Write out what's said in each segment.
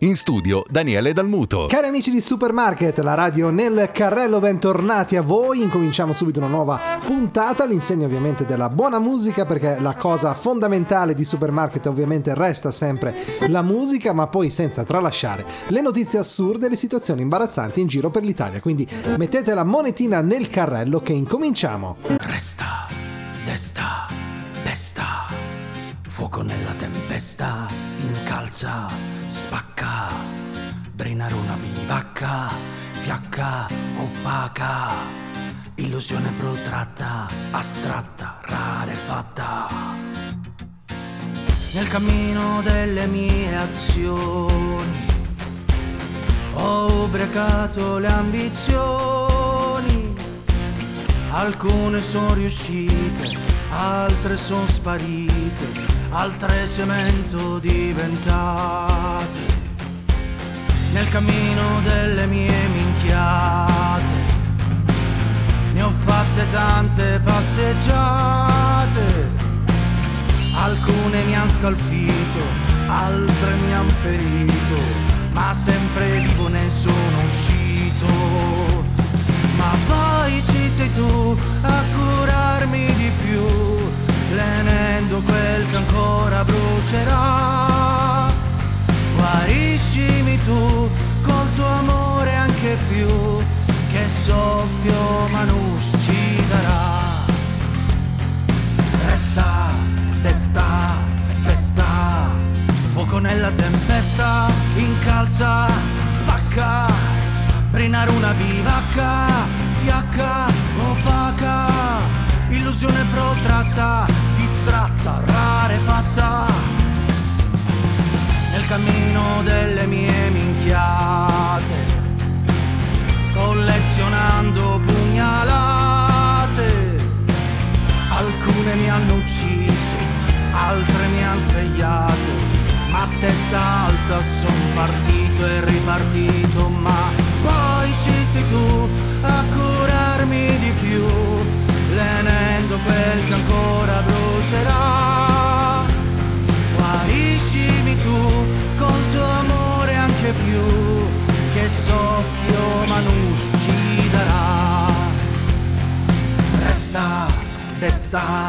In studio Daniele Dalmuto. Cari amici di Supermarket, la radio nel carrello, bentornati a voi. Incominciamo subito una nuova puntata all'insegna ovviamente della buona musica, perché la cosa fondamentale di Supermarket ovviamente resta sempre la musica, ma poi senza tralasciare le notizie assurde e le situazioni imbarazzanti in giro per l'Italia. Quindi mettete la monetina nel carrello che incominciamo. Resta, testa, testa, fuoco nella tempesta, incalza, spacca, brinare una bivacca, fiacca, opaca, illusione protratta, astratta, rarefatta. Nel cammino delle mie azioni ho ubriacato le ambizioni, alcune sono riuscite, altre sono sparite, altre cemento diventate. Nel cammino delle mie minchiate ne ho fatte tante passeggiate, alcune mi han scalfito, altre mi han ferito, ma sempre vivo ne sono uscito. Ma poi ci sei tu a curarmi di più, lenendo quel che ancora brucerà. Guariscimi tu col tuo amore anche più, che soffio ma non uscidarà. Resta, testa, pesta, fuoco nella tempesta, incalza, spacca, brinare una bivacca, fiacca, opaca, illusione protratta, distratta, rarefatta. Nel cammino delle mie minchiate, collezionando pugnalate, alcune mi hanno ucciso, altre mi hanno svegliato, ma a testa alta son partito e ripartito. Ma poi ci sei tu a curarmi di più, tenendo quel che ancora brucerà. Guariscimi tu col tuo amore anche più, che soffio ma non uscidarà. Resta, testa,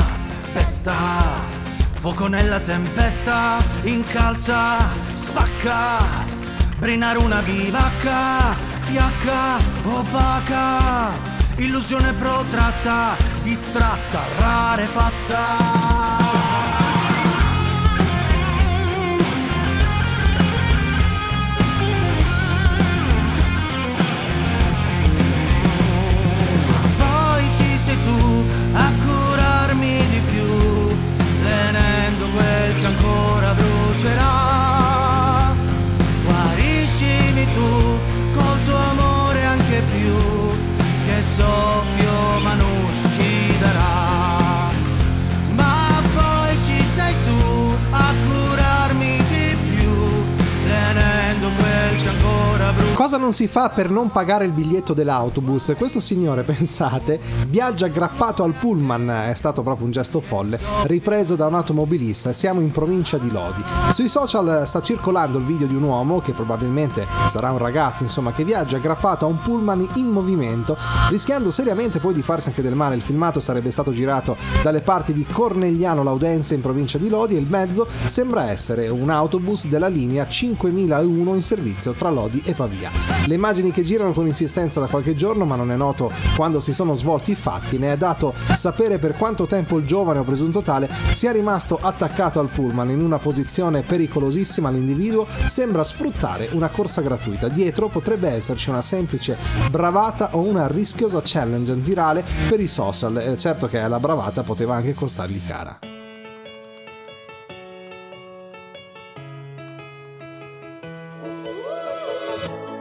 pesta, fuoco nella tempesta, incalza, spacca, brinare una bivacca, fiacca, opaca, illusione protratta, distratta, rarefatta. Poi ci sei tu a curarmi di più, tenendo quel che ancora brucerà. Guariscimi tu col tuo amore anche più, soffio ma non uscidarà. Ma poi ci sei tu a curarmi di più, tenendo quel che ancora brucia. Cosa non si fa per non pagare il biglietto dell'autobus? Questo signore, pensate, viaggia aggrappato al pullman. È stato proprio un gesto folle, ripreso da un automobilista. Siamo in provincia di Lodi. Sui social sta circolando il video di un uomo che probabilmente sarà un ragazzo, insomma, che viaggia aggrappato a un pullman in movimento, rischiando seriamente poi di farsi anche del male. Il filmato sarebbe stato girato dalle parti di Cornigliano Laudense in provincia di Lodi, e il mezzo sembra essere un autobus della linea 5001 in servizio tra Lodi e Pavia. Le immagini che girano con insistenza da qualche giorno, ma non è noto quando si sono svolti i fatti, ne è dato sapere per quanto tempo il giovane o presunto tale sia rimasto attaccato al pullman in una posizione pericolosissima. L'individuo sembra sfruttare una corsa gratuita. Dietro potrebbe esserci una semplice bravata o una rischiosa challenge virale per i social. Certo che la bravata poteva anche costargli cara.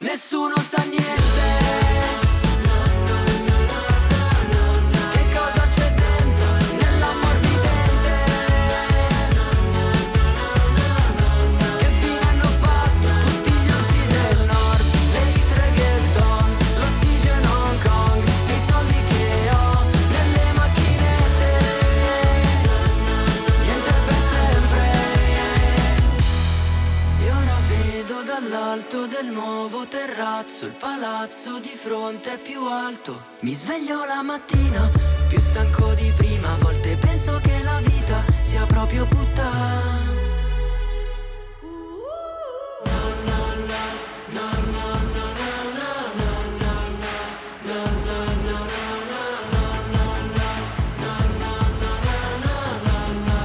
Nessuno sa niente. Del nuovo terrazzo, il palazzo di fronte è più alto. Mi sveglio la mattina, più stanco di prima. A volte penso che la vita sia proprio buttata.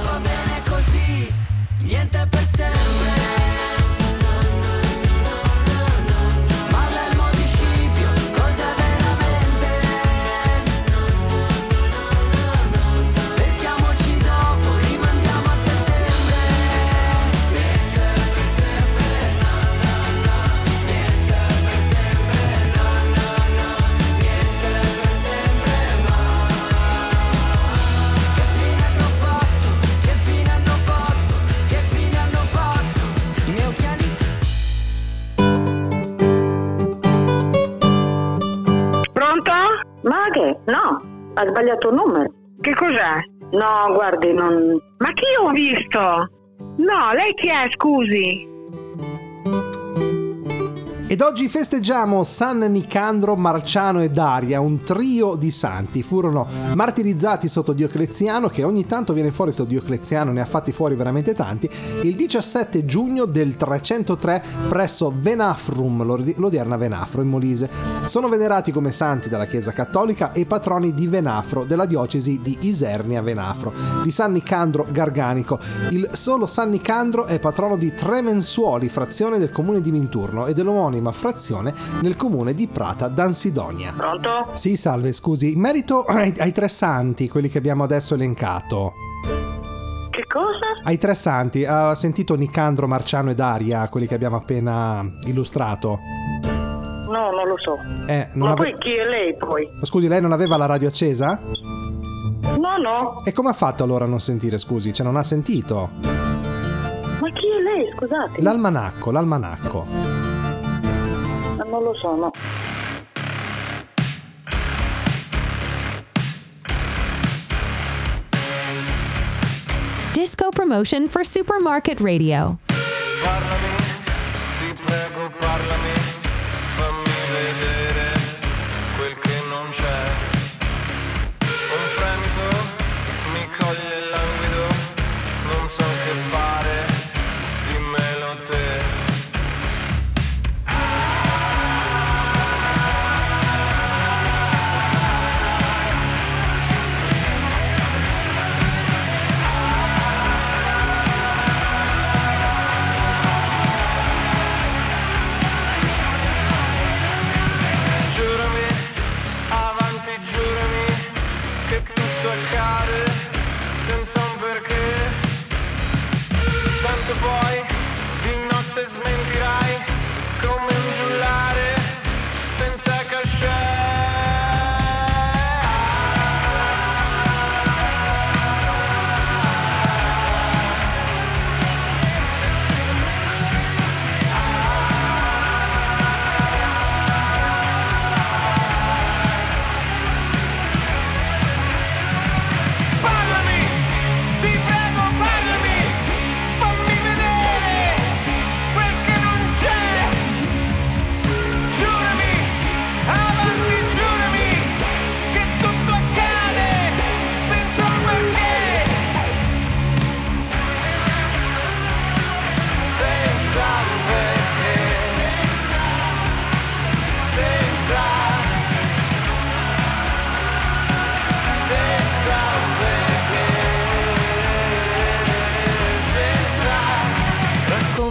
Va bene così, niente per sempre. No, ha sbagliato il numero. Che cos'è? No, guardi, non... Ma chi ho visto? No, lei chi è, scusi? Ed oggi festeggiamo San Nicandro, Marciano e Daria, un trio di santi. Furono martirizzati sotto Diocleziano, che ogni tanto viene fuori sto Diocleziano, ne ha fatti fuori veramente tanti, il 17 giugno del 303 presso Venafrum, l'odierna Venafro in Molise. Sono venerati come santi dalla Chiesa Cattolica e patroni di Venafro, della diocesi di Isernia Venafro, di San Nicandro Garganico. Il solo San Nicandro è patrono di Tremensuoli, frazione del comune di Minturno, e dell'omonimo frazione nel comune di Prata d'Ansidonia. Pronto? Sì, salve, scusi. In merito ai tre santi, quelli che abbiamo adesso elencato. Che cosa? Ai tre santi. Ha sentito Nicandro, Marciano e Daria, quelli che abbiamo appena illustrato? No, non lo so. Ma poi chi è lei poi? Scusi, lei non aveva la radio accesa? No, no. E come ha fatto allora a non sentire, scusi? Cioè, non ha sentito? Ma chi è lei, scusate? L'almanacco. Non lo sono. Disco promotion for Supermarket Radio. Parlami, ti prego, parlami, fammi vedere quel che non c'è. Un fremito mi coglie languido, non so che fare.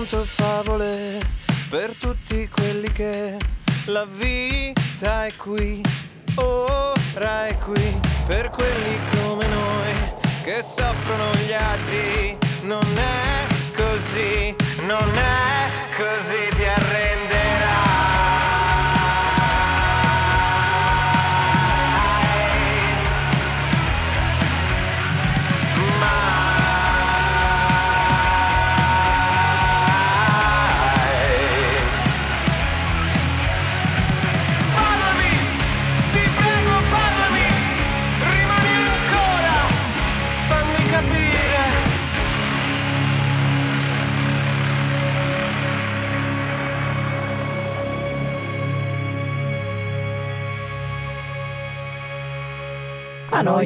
racconto favole per tutti quelli che la vita è qui, ora è qui, per quelli come noi che soffrono gli atti. Non è così, non è così, ti arrenderai. A noi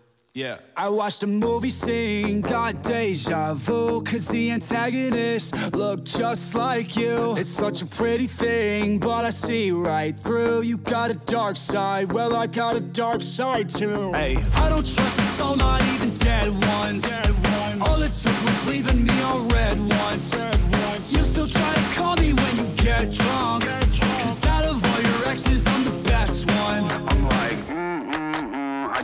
Yeah. I watched a movie scene, got deja vu, cause the antagonist looked just like you. It's such a pretty thing, but I see right through. You got a dark side, well I got a dark side too. Hey, I don't trust the soul, not even dead ones. All it took was leaving me on red ones. You still try to call me when you get drunk, cause out of all your exes I'm the best one. I'm like, I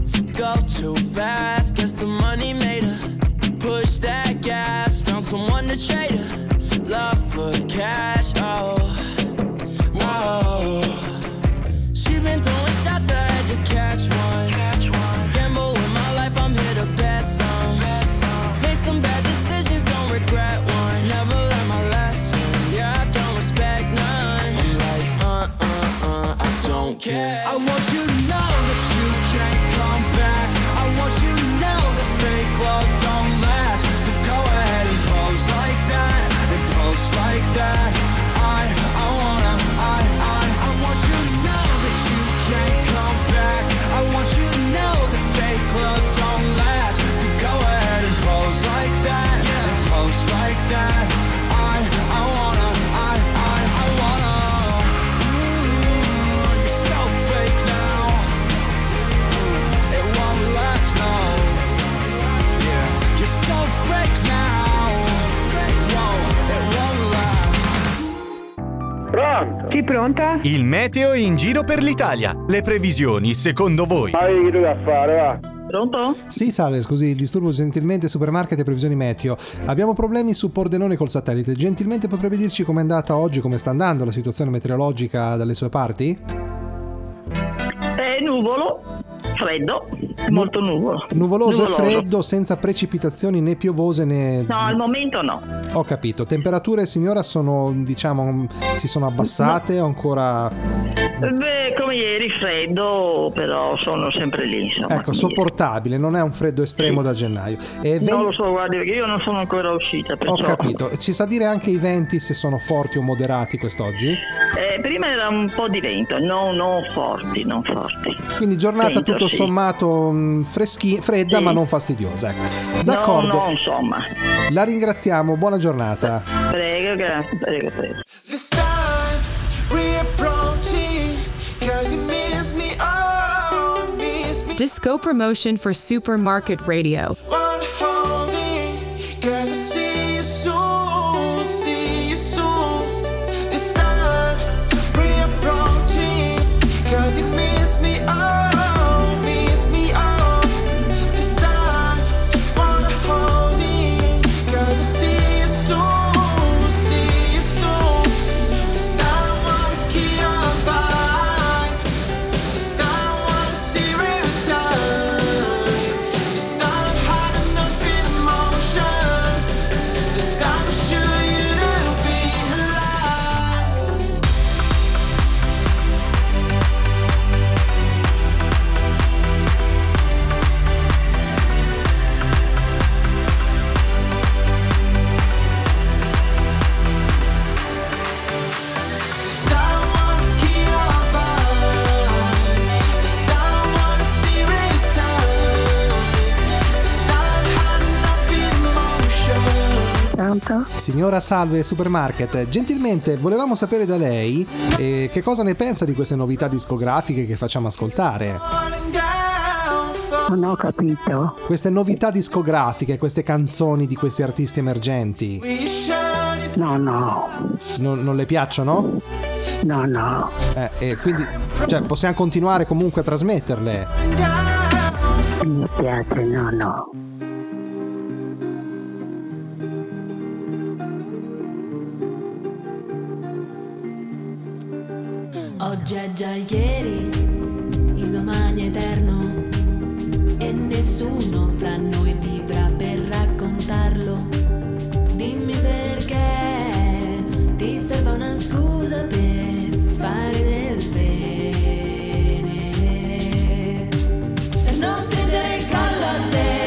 go too fast, guess the money made her push that gas, found someone to trade her love for cash, oh, whoa. She been throwing shots, I had to catch one. Gamble with my life, I'm here to bet some. Made some bad decisions, don't regret one. Never learned my lesson, yeah, I don't respect none. I'm like, I don't care. I want you to know that you can't come back. I want you to know that fake love don't last. So go ahead and pose like that, and post like that. I want you to know that you can't come back. I want you to know that fake love don't last. So go ahead and pose like that, and post like that. Pronto? Chi pronta? Il meteo in giro per l'Italia. Le previsioni secondo voi? Ma io devo fare, va. Pronto? Sì, salve, scusi, disturbo gentilmente Supermarket e previsioni meteo. Abbiamo problemi su Pordenone col satellite. Gentilmente potrebbe dirci com'è andata oggi, come sta andando la situazione meteorologica dalle sue parti? Nuvolo, freddo, molto nuvolo. Nuvoloso. E freddo, senza precipitazioni né piovose né... No, al momento no. Ho capito. Temperature, signora, sono, diciamo, si sono abbassate o ancora... Beh, come ieri, freddo, però sono sempre lì, insomma. Ecco, sopportabile, non è un freddo estremo, sì, da gennaio. Non lo so, guardi, perché io non sono ancora uscita, perciò... Ho capito. Ci sa dire anche i venti, se sono forti o moderati quest'oggi? Prima era un po' di vento, non forti. Quindi giornata vento, tutto sommato fredda, sì, ma non fastidiosa, ecco. D'accordo. No, insomma. La ringraziamo, buona giornata. Prego, grazie, prego. This time reapproaching, cause you miss me, oh, miss me. Disco promotion for Supermarket Radio. pronto? Signora, salve, Supermarket. Gentilmente volevamo sapere da lei che cosa ne pensa di queste novità discografiche che facciamo ascoltare. Non ho capito. Queste novità discografiche, queste canzoni di questi artisti emergenti. No. Non le piacciono? No. Quindi cioè, possiamo continuare comunque a trasmetterle? Mi piace, no. Oggi è già ieri, il domani è eterno, e nessuno fra noi vivrà per raccontarlo. Dimmi perché ti serve una scusa per fare del bene e non stringere il collo a te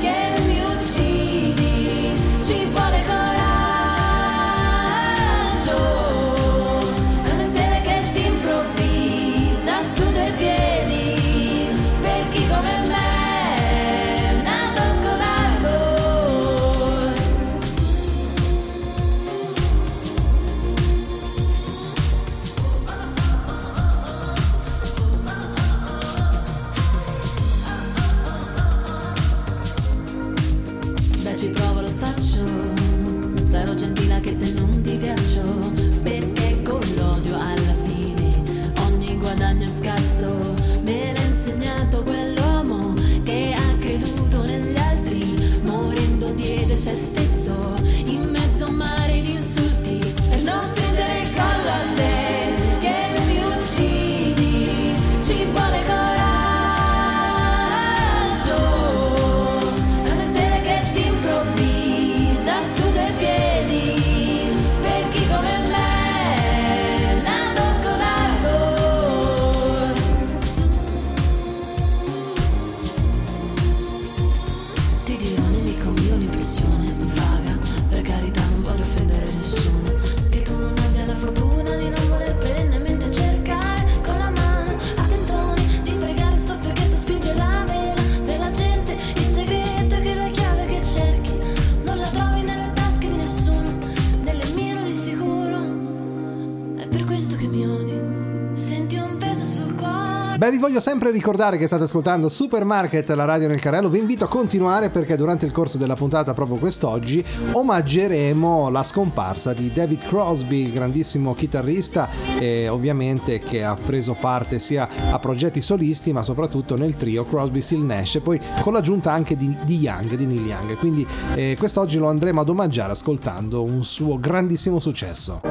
che mi uccidi. Ci vuole coraggio, è un essere che si improvvisa su due piedi, per chi come me vi voglio sempre ricordare che state ascoltando Supermarket, la radio nel carrello. Vi invito a continuare perché durante il corso della puntata, proprio quest'oggi, omaggeremo la scomparsa di David Crosby, il grandissimo chitarrista ovviamente che ha preso parte sia a progetti solisti ma soprattutto nel trio Crosby, Stills, Nash, e poi con l'aggiunta anche di Neil Young. Quindi quest'oggi lo andremo ad omaggiare ascoltando un suo grandissimo successo.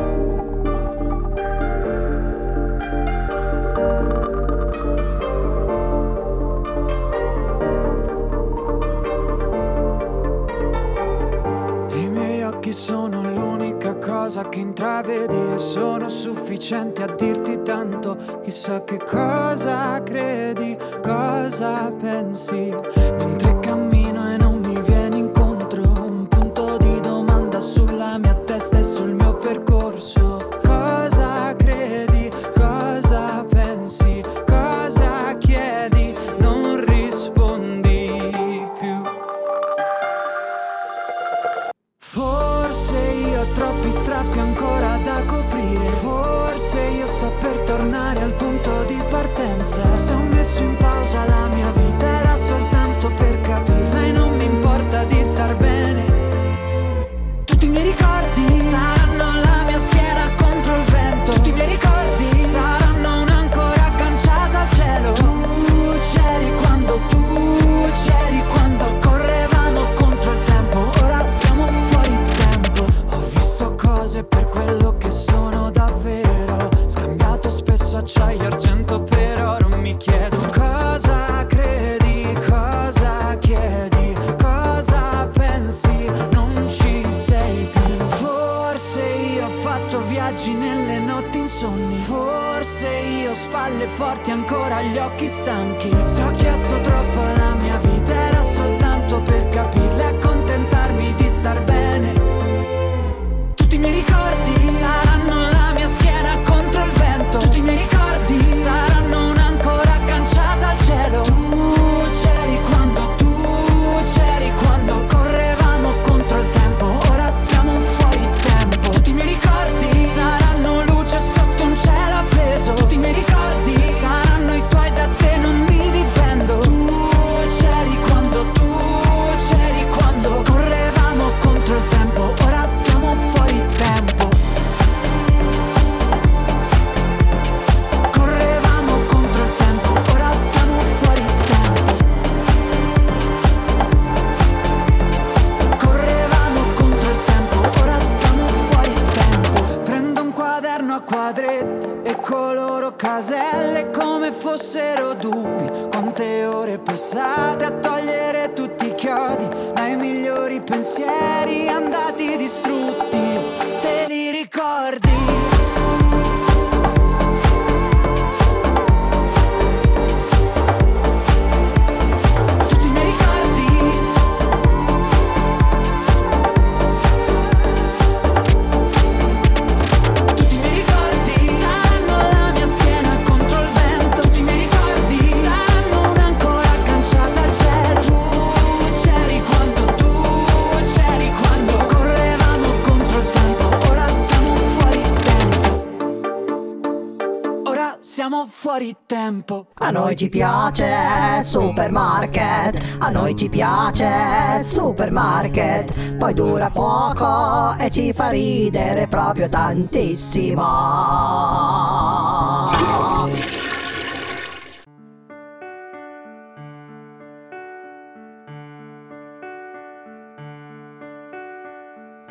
Sono l'unica cosa che intravedi e sono sufficiente a dirti tanto. Chissà che cosa credi, cosa pensi, mentre cammino e non mi vieni incontro. Un punto di domanda sulla mia testa e sul mio percorso. Cosa credi, cosa pensi, cosa chiedi, non rispondi più. Troppi strappi ancora da coprire. Forse io sto per tornare al punto di partenza. Se ho messo in pausa la mia vita era soltanto per capirla, e non mi importa di star bene. Tutti i miei ricordi saranno la mia schiena contro il vento. Tutti i miei ricordi saranno un'ancora agganciata al cielo. Tu c'eri quando correvamo contro il tempo. Ora siamo fuori tempo. Cose per quello che sono davvero, scambiato spesso acciaio e argento per oro. Mi chiedo cosa credi, cosa chiedi, cosa pensi, non ci sei più. Forse io ho fatto viaggi nelle notti insonni, forse io ho spalle forti ancora gli occhi stanchi. Se ho chiesto troppo alla mia vita era soltanto per capirla e accontentarmi di star bene. Tutti i miei ricordi saranno la mia schiena contro il vento. Tutti i miei ricordi saranno un'ancora agganciata al cielo. Tu c'eri quando correvamo contro il tempo. Ora siamo quadretti e coloro caselle come fossero dubbi. Quante ore passate a togliere tutti i chiodi dai migliori pensieri andati distrutti. Te li ricordi? Siamo fuori tempo. A noi ci piace Supermarket, a noi ci piace Supermarket, poi dura poco e ci fa ridere proprio tantissimo.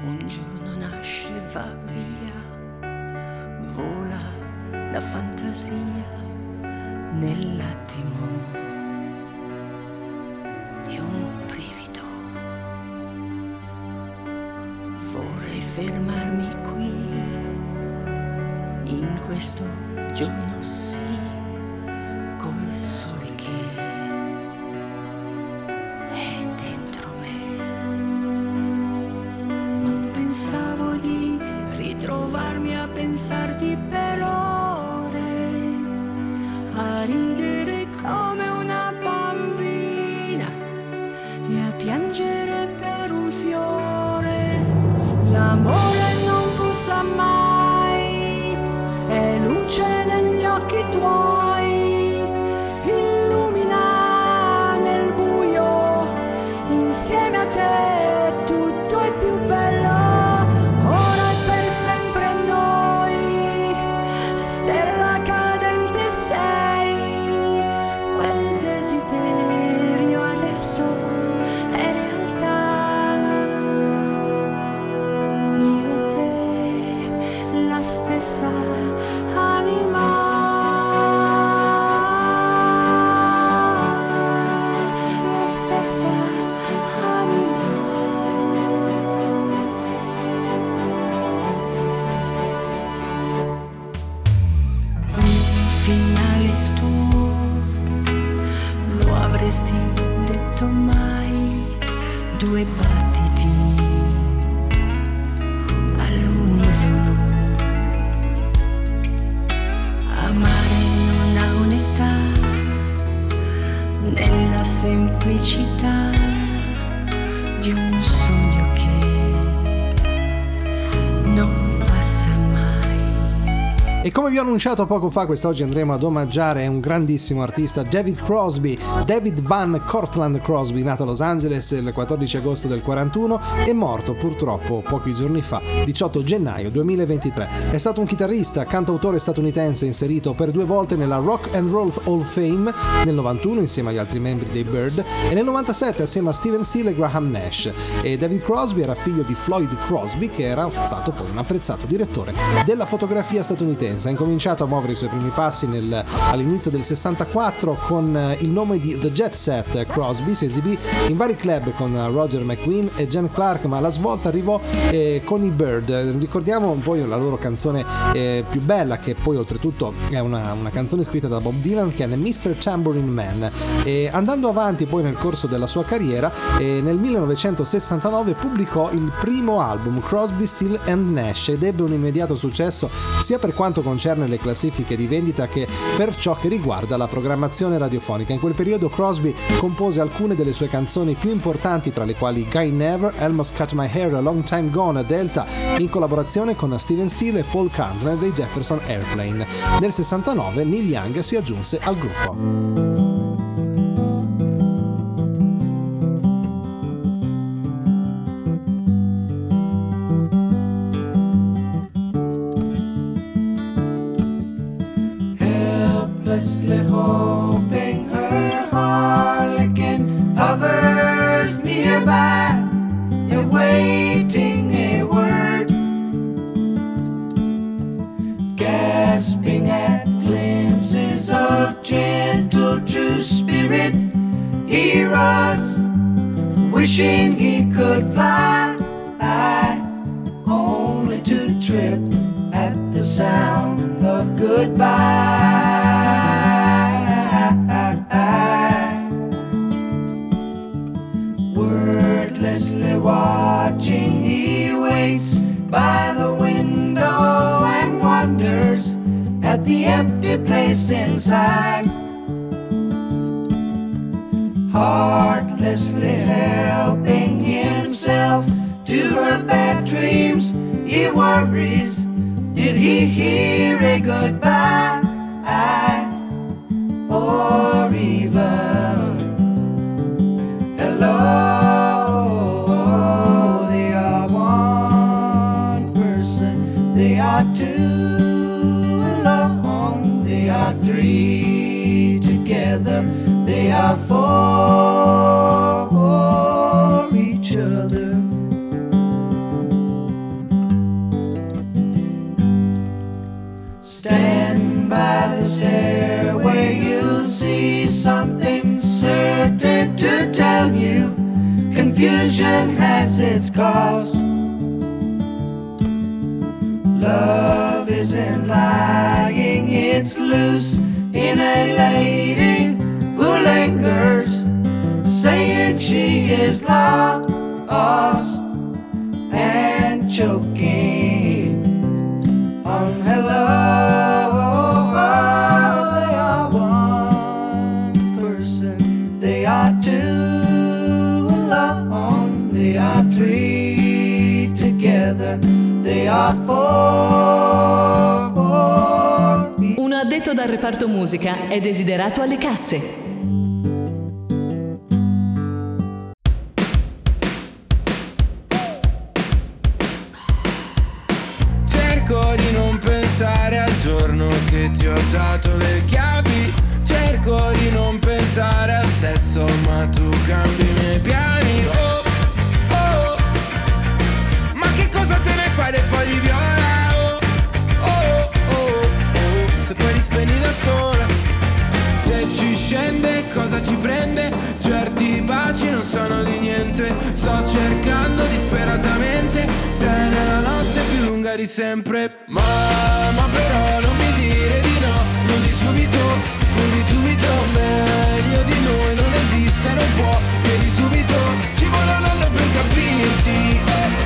Un giorno nasce e va via, vola la fantasia nell'attimo di un brivido. Vorrei fermarmi qui, in questo giorno sì, col sole che è dentro me. Non pensavo di ritrovarmi a pensarti però. Ridere come una bambina e a piangere per un fiore. L'amore non puzza mai, è luce negli occhi tuoi, illumina nel buio, insieme a te tutto è più bello. Semplicità di un sogno che non passa mai. E come vi ho annunciato poco fa, quest'oggi andremo ad omaggiare un grandissimo artista, David Crosby, David Van Cortland Crosby, nato a Los Angeles il 14 agosto del 41 e morto purtroppo pochi giorni fa, 18 gennaio 2023. È stato un chitarrista, cantautore statunitense inserito per 2 volte nella Rock and Roll Hall of Fame, nel 91 insieme agli altri membri dei Byrds e nel 97 assieme a Stephen Stills e Graham Nash. E David Crosby era figlio di Floyd Crosby, che era stato poi un apprezzato direttore della fotografia statunitense. Ha incominciato a muovere i suoi primi passi all'inizio del 64 con il nome di The Jet Set. Crosby si esibì in vari club con Roger McGuinn e Gene Clark, ma la svolta arrivò con i Byrds. Ricordiamo poi la loro canzone più bella, che poi oltretutto è una canzone scritta da Bob Dylan, che è Mr. Tambourine Man. E andando avanti poi nel corso della sua carriera, nel 1969 pubblicò il primo album Crosby, Stills and Nash, ed ebbe un immediato successo sia per quanto concerne le classifiche di vendita che per ciò che riguarda la programmazione radiofonica. In quel periodo Crosby compose alcune delle sue canzoni più importanti, tra le quali Guy Never, Almost Cut My Hair, A Long Time Gone, Delta, in collaborazione con Stephen Stills e Paul Kantner dei Jefferson Airplane. Nel 69 Neil Young si aggiunse al gruppo. Get grasping at glimpses of gentle true spirit, he runs, wishing he could fly high, only to trip at the sound of goodbye. Wordlessly watching, he waits by the window and wonders at the empty place inside. Heartlessly helping himself to her bad dreams, he worries, did he hear a goodbye? Or even hello? Two alone, they are three together, they are for each other. Stand by the stairway, you'll see something certain to tell you. Confusion has its cost. Love isn't lying, it's loose in a lady who lingers, saying she is lost and choking on hello. They are one person, they are two alone, they are three together. Un addetto dal reparto musica è desiderato alle casse. Cerco di non pensare al giorno che ti ho dato le chiavi. Cerco di non pensare al sesso, ma tu cambi i miei piani. Oh, cosa te ne fai dei fogli viola? Oh, oh, oh, oh, se poi li spegni da sola. Se ci scende cosa ci prende? Certi baci non sono di niente. Sto cercando disperatamente te nella notte più lunga di sempre. Ma però non mi dire di no. Non di subito, non di subito. Meglio di noi non esiste, non può. Che di subito ci vuole un anno per capirti.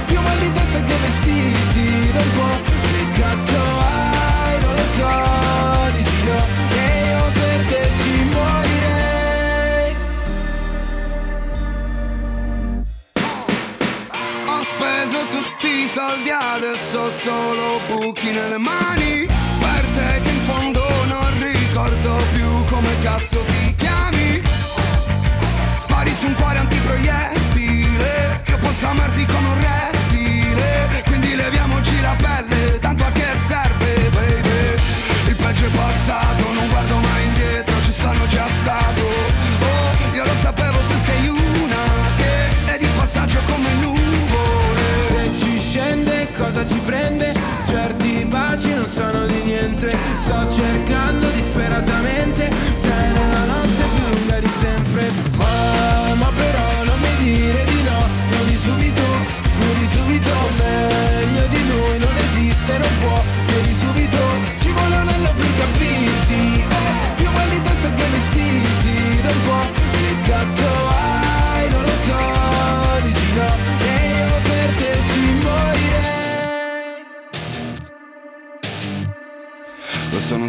Più mal di testa che vestiti da un po'. Che cazzo hai? Non lo so. Dici no e io per te ci morirei. Ho speso tutti i soldi, adesso ho solo buchi nelle mani. Per te che in fondo non ricordo più come cazzo ti chiami. Spari su un cuore antiproiettile. Io posso amarti come un re. Leviamoci la pelle, tanto a che serve, baby? Il peggio è passato, non guardo mai indietro, ci sono già stato. Oh, io lo sapevo, tu sei una che è di passaggio come nuvole. Se ci scende, cosa ci prende? Certi baci non sono di niente. Sto cercando disperatamente te nella notte più lunga di sempre. Ma però non mi dire di no, non di subito, non di subito me. Di noi non esiste, non può, vieni subito, ci vuole un anno per capirti, più mal di testa che vestiti da un po', che cazzo hai, non lo so, dici no, e io per te ci morirei. Lo so non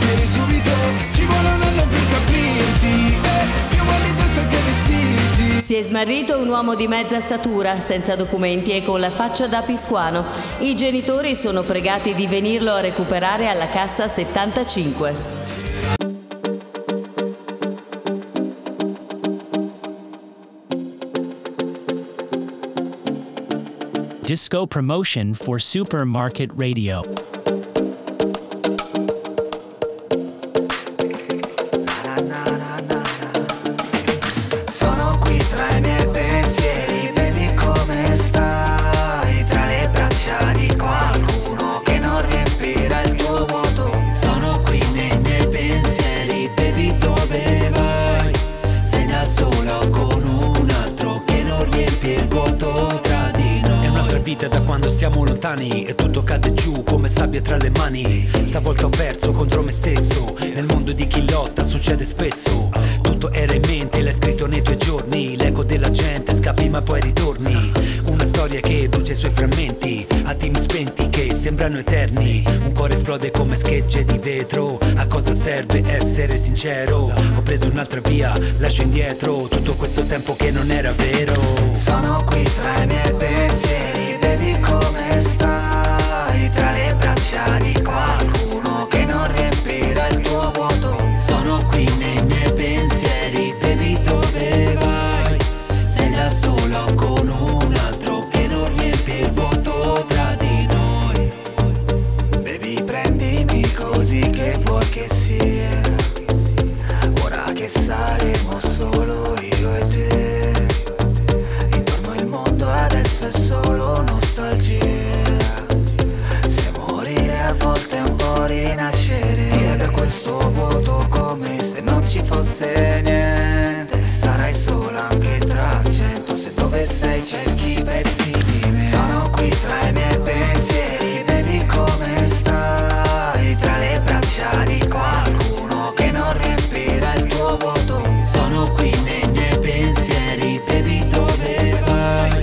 vieni subito. Ci vuole un anno per capirti, più mal di testa che vestiti. Si è smarrito un uomo di mezza statura, senza documenti e con la faccia da piscuano. I genitori sono pregati di venirlo a recuperare alla cassa 75. Disco promotion for Supermarket Radio. Da quando siamo lontani e tutto cade giù come sabbia tra le mani. Stavolta ho perso contro me stesso. Nel mondo di chi lotta succede spesso. Tutto era in mente, l'hai scritto nei tuoi giorni. L'eco della gente, scappi ma poi ritorni. Una storia che brucia i suoi frammenti, attimi spenti che sembrano eterni. Un cuore esplode come schegge di vetro. A cosa serve essere sincero? Ho preso un'altra via, lascio indietro tutto questo tempo che non era vero. Sono qui tra i miei pensieri. Baby, come stai? Tra le braccia di qualcuno che non riempirà il tuo vuoto. Sono qui nei miei pensieri, baby, dove vai? Sei da sola o con un altro che non riempie il vuoto tra di noi. Baby, prendimi così che vuoi che sia. Ora che saremo solo io e te. Intorno il mondo adesso è solo noi. Se morire a volte è un po' rinascere. Via da questo vuoto come se non ci fosse niente. Sarai sola anche tra 100. Se dove sei cerchi pezzi di me. Sono qui tra i miei pensieri. Baby, come stai? Tra le braccia di qualcuno che non riempirà il tuo vuoto. Sono qui nei miei pensieri. Baby, dove vai?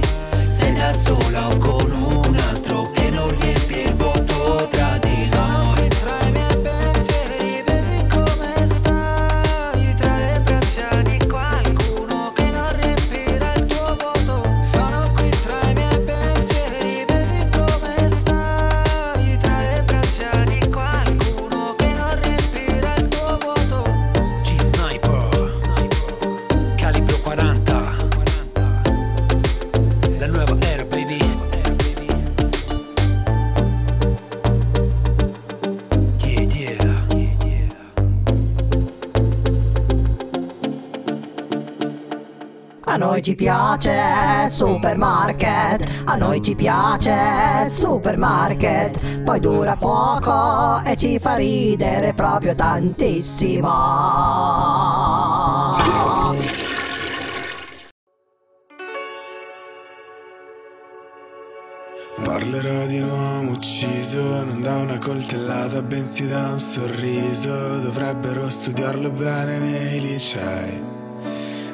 Sei da sola o con un altro che non riempie il vuoto tra di noi. Tra i miei pensieri, baby, come stai? Tra le braccia di qualcuno che non riempirà il tuo vuoto. Sono qui tra i miei pensieri, baby, come stai? Tra le braccia di qualcuno che non riempirà il tuo vuoto. G-Sniper, calibro 40. A noi ci piace Supermarket, a noi ci piace Supermarket, poi dura poco e ci fa ridere proprio tantissimo. Parlerò di un uomo ucciso, non da una coltellata bensì da un sorriso. Dovrebbero studiarlo bene nei licei,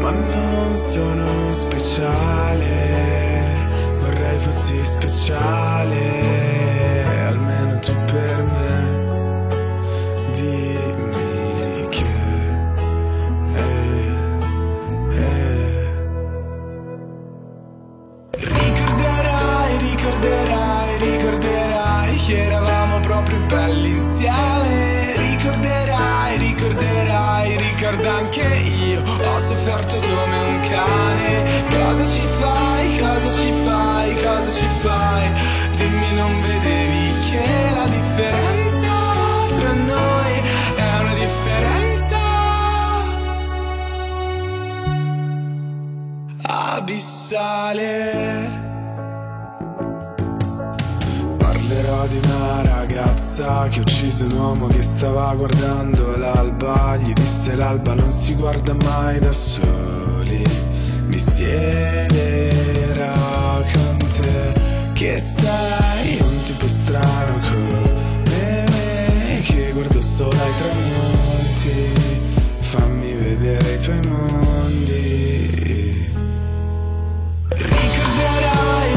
Ma non sono speciale, vorrei fossi speciale, almeno tu per me. Dimmi che Ricorderai, ricorderai, ricorderai che eravamo proprio belli insieme. Ricorderai, ricorderai, ricorda anche io. Sofferto come un cane. Cosa ci fai, cosa ci fai, cosa ci fai? Dimmi, non vedevi che la differenza tra noi è una differenza abissale. Parlerò di una ragazza che ha ucciso un uomo che stava guardando l'alba. Gli disse l'alba non si guarda mai da soli. lì mi siederò con te, che sei un tipo strano come me, che guardo solo ai tramonti. Fammi vedere i tuoi mondi. Ricorderai,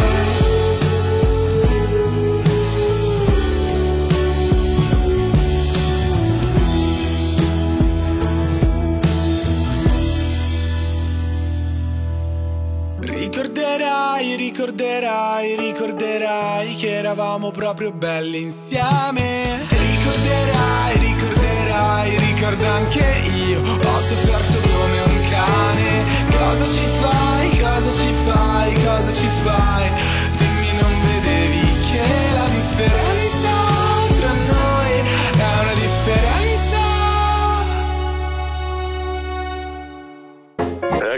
Ricorderai, ricorderai, ricorderai che eravamo proprio belli insieme. Ricorderai, ricorderai, ricorda anche io ho sofferto come un cane. Cosa ci fai, cosa ci fai, cosa ci fai? Dimmi, non vedevi che la differenza tra noi è una differenza?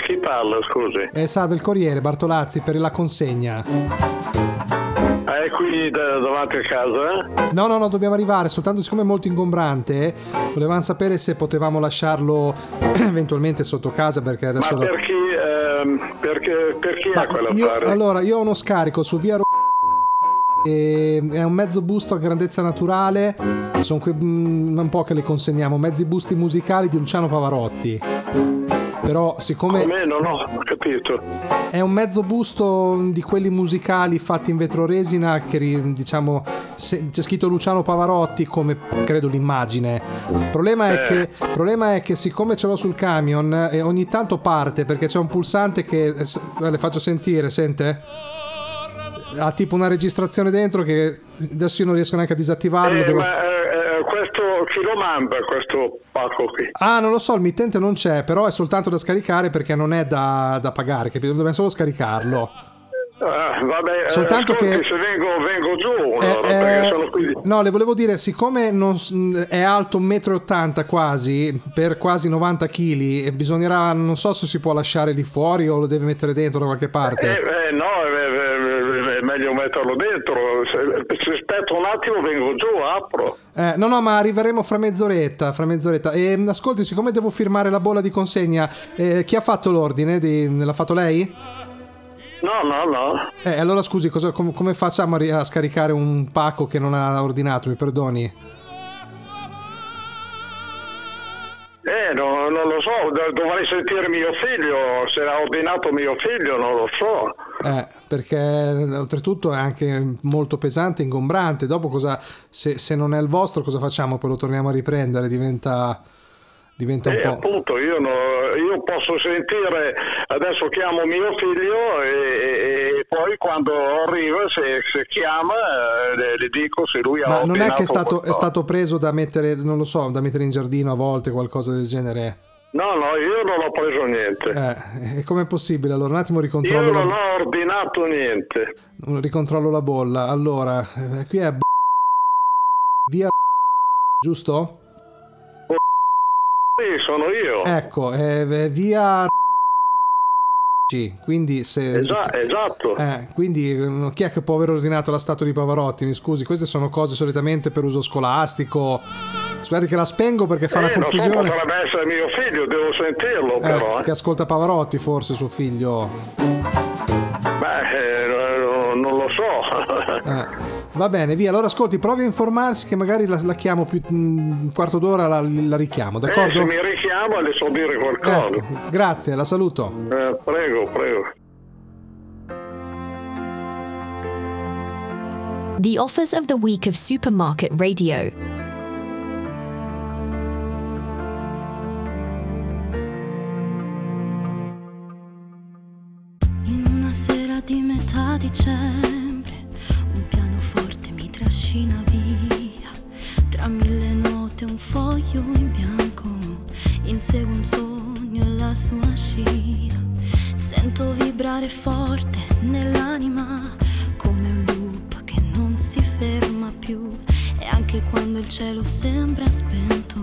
Chi parla, scusi? Salve, il Corriere, Bartolazzi, per la consegna. È qui davanti a casa? No, no, no, dobbiamo arrivare, soltanto siccome è molto ingombrante, volevamo sapere se potevamo lasciarlo eventualmente sotto casa, perché adesso... Ma perché ha quella parte? Allora, io ho uno scarico su via è un mezzo busto a grandezza naturale, sono qui un po' che le consegniamo, mezzi busti musicali di Luciano Pavarotti. Però siccome non ho capito, è un mezzo busto di quelli musicali fatti in vetroresina che diciamo c'è scritto Luciano Pavarotti come credo l'immagine. Il problema è che siccome ce l'ho sul camion e ogni tanto parte perché c'è un pulsante che le faccio sentire, sente? Ha tipo una registrazione dentro che adesso io non riesco neanche a disattivarlo. Questo chi lo manda, questo pacco qui? Ah, non lo so, il mittente non c'è, però è soltanto da scaricare perché non è da pagare, capito? Dobbiamo solo scaricarlo. Vabbè, soltanto che se vengo giù perché sono qui. No, le volevo dire, siccome è alto 1,80 m quasi per quasi 90 kg, bisognerà, non so se si può lasciare lì fuori o lo deve mettere dentro da qualche parte. Meglio metterlo dentro. Se aspetto un attimo vengo giù, apro. No, ma arriveremo fra mezz'oretta. E ascolti, siccome devo firmare la bolla di consegna, chi ha fatto l'ordine? L'ha fatto lei? No. Allora scusi, come facciamo a scaricare un pacco che non ha ordinato, mi perdoni? Non lo so, dovrei sentire mio figlio, se l'ha ordinato mio figlio, non lo so. Perché oltretutto è anche molto pesante, ingombrante. Dopo cosa, se non è il vostro, cosa facciamo? Poi lo torniamo a riprendere, diventa un po'... appunto, io posso sentire, adesso chiamo mio figlio e poi quando arriva, se chiama, le dico se lui ha... Ma non è che è stato preso da mettere, non lo so, da mettere in giardino a volte, qualcosa del genere? No, io non ho preso niente. E com'è possibile? Allora un attimo ricontrollo. Io non ho ordinato niente. Ricontrollo la bolla. Allora, qui è via, giusto? Sì, sono io. Ecco, via. Quindi se... Esatto. Quindi chi è che può aver ordinato la statua di Pavarotti? Mi scusi, queste sono cose solitamente per uso scolastico. Speri che la spengo perché fa una confusione. Non so, potrebbe essere mio figlio, devo sentirlo però. Che ascolta Pavarotti forse suo figlio. Non lo so. Va bene, via. Allora ascolti, provi a informarsi che magari la chiamo più un quarto d'ora, la richiamo, d'accordo? Se mi richiamo le so dire qualcosa. Grazie, la saluto. Prego. The Offers of the Week of Supermarket Radio. In una sera di metà dicembre un pianoforte mi trascina via, tra mille note un foglio in bianco, insegue un sogno e la sua scia. Sento vibrare forte nell'anima come un loop che non si ferma più. E anche quando il cielo sembra spento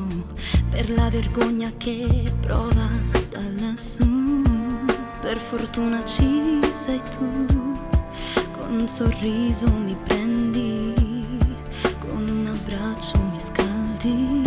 per la vergogna che prova da lassù, per fortuna ci sei tu, con un sorriso mi prendi, con un abbraccio mi scaldi.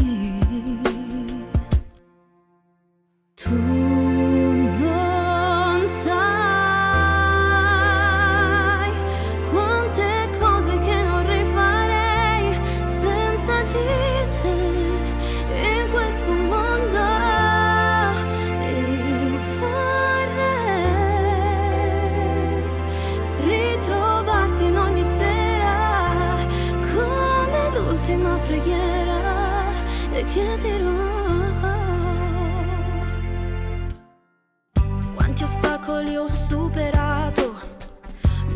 Quanti ostacoli ho superato,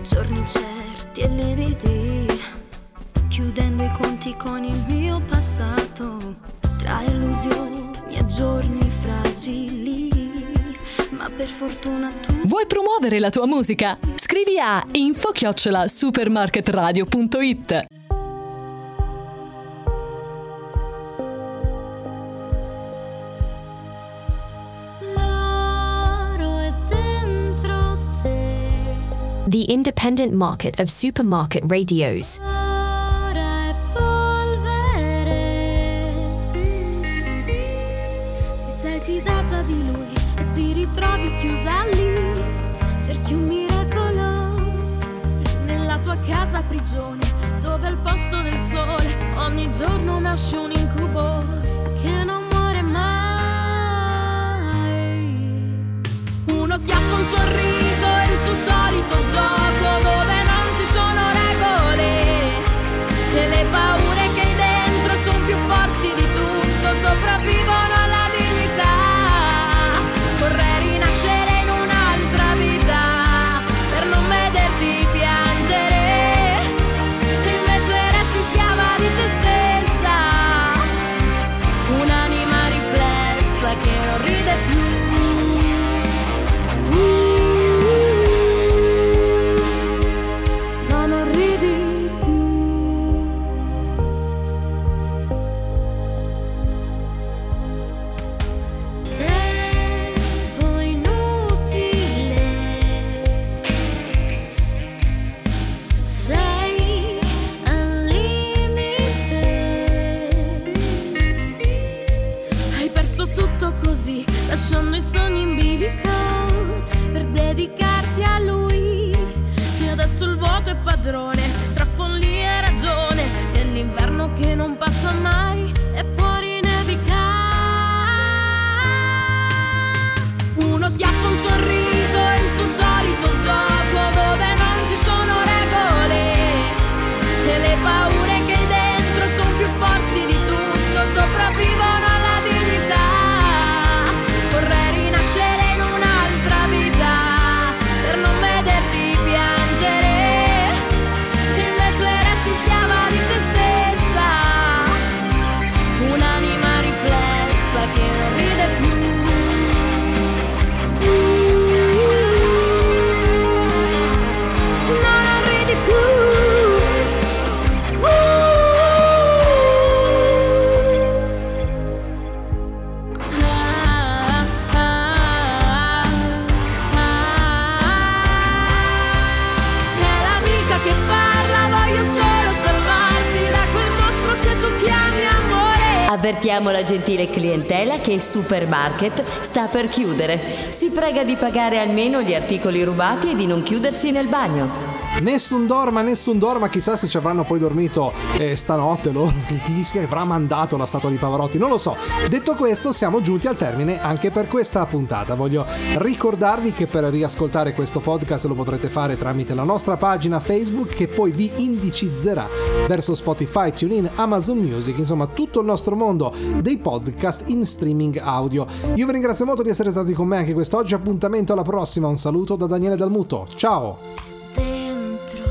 giorni certi e lividi, chiudendo i conti con il mio passato, tra illusioni e giorni fragili, ma per fortuna tu. Vuoi promuovere la tua musica? Scrivi a info@supermarketradio.it. The independent market of supermarket radios. Ti sei fidata di lui e ti ritrovi chiusa lì. Cerchi un miracolo nella tua casa prigione, dove al posto del sole ogni giorno nasce un incubo che non muore mai. Uno schiaffo, un sorriso e il suo solito gioco dove non ci sono regole, e le paure che hai dentro sono più forti di tutto, sopravvivono alla dignità. Vorrei rinascere in un'altra vita per non vederti piangere, invece resti schiava di te stessa, un'anima riflessa che non ride più. Lasciando i sogni in bilico per dedicarti a lui, che adesso il vuoto è padrone tra follia e ragione, e l'inverno che non passa mai è fuori nevica. Uno schiaffo, un sorriso e il suo solito gioco dove non ci sono regole, e le paure che hai dentro sono più forti di tutto, sopravvivono alla dignità. Vorrei rinascere in un'altra vita per non vederti piangere, invece resti schiava di te stessa, un'anima riflessa che non ride più. No, non ridi più. Avvertiamo la gentile clientela che il supermarket sta per chiudere. Si prega di pagare almeno gli articoli rubati e di non chiudersi nel bagno. Nessun dorma, chissà se ci avranno poi dormito stanotte loro. Chi avrà mandato la statua di Pavarotti? Non lo so. Detto questo, siamo giunti al termine anche per questa puntata. Voglio ricordarvi che per riascoltare questo podcast lo potrete fare tramite la nostra pagina Facebook, che poi vi indicizzerà verso Spotify, TuneIn, Amazon Music, insomma tutto il nostro mondo dei podcast in streaming audio. Io vi ringrazio molto di essere stati con me anche quest'oggi. Appuntamento alla prossima. Un saluto da Daniele Dalmuto. Ciao. Dentro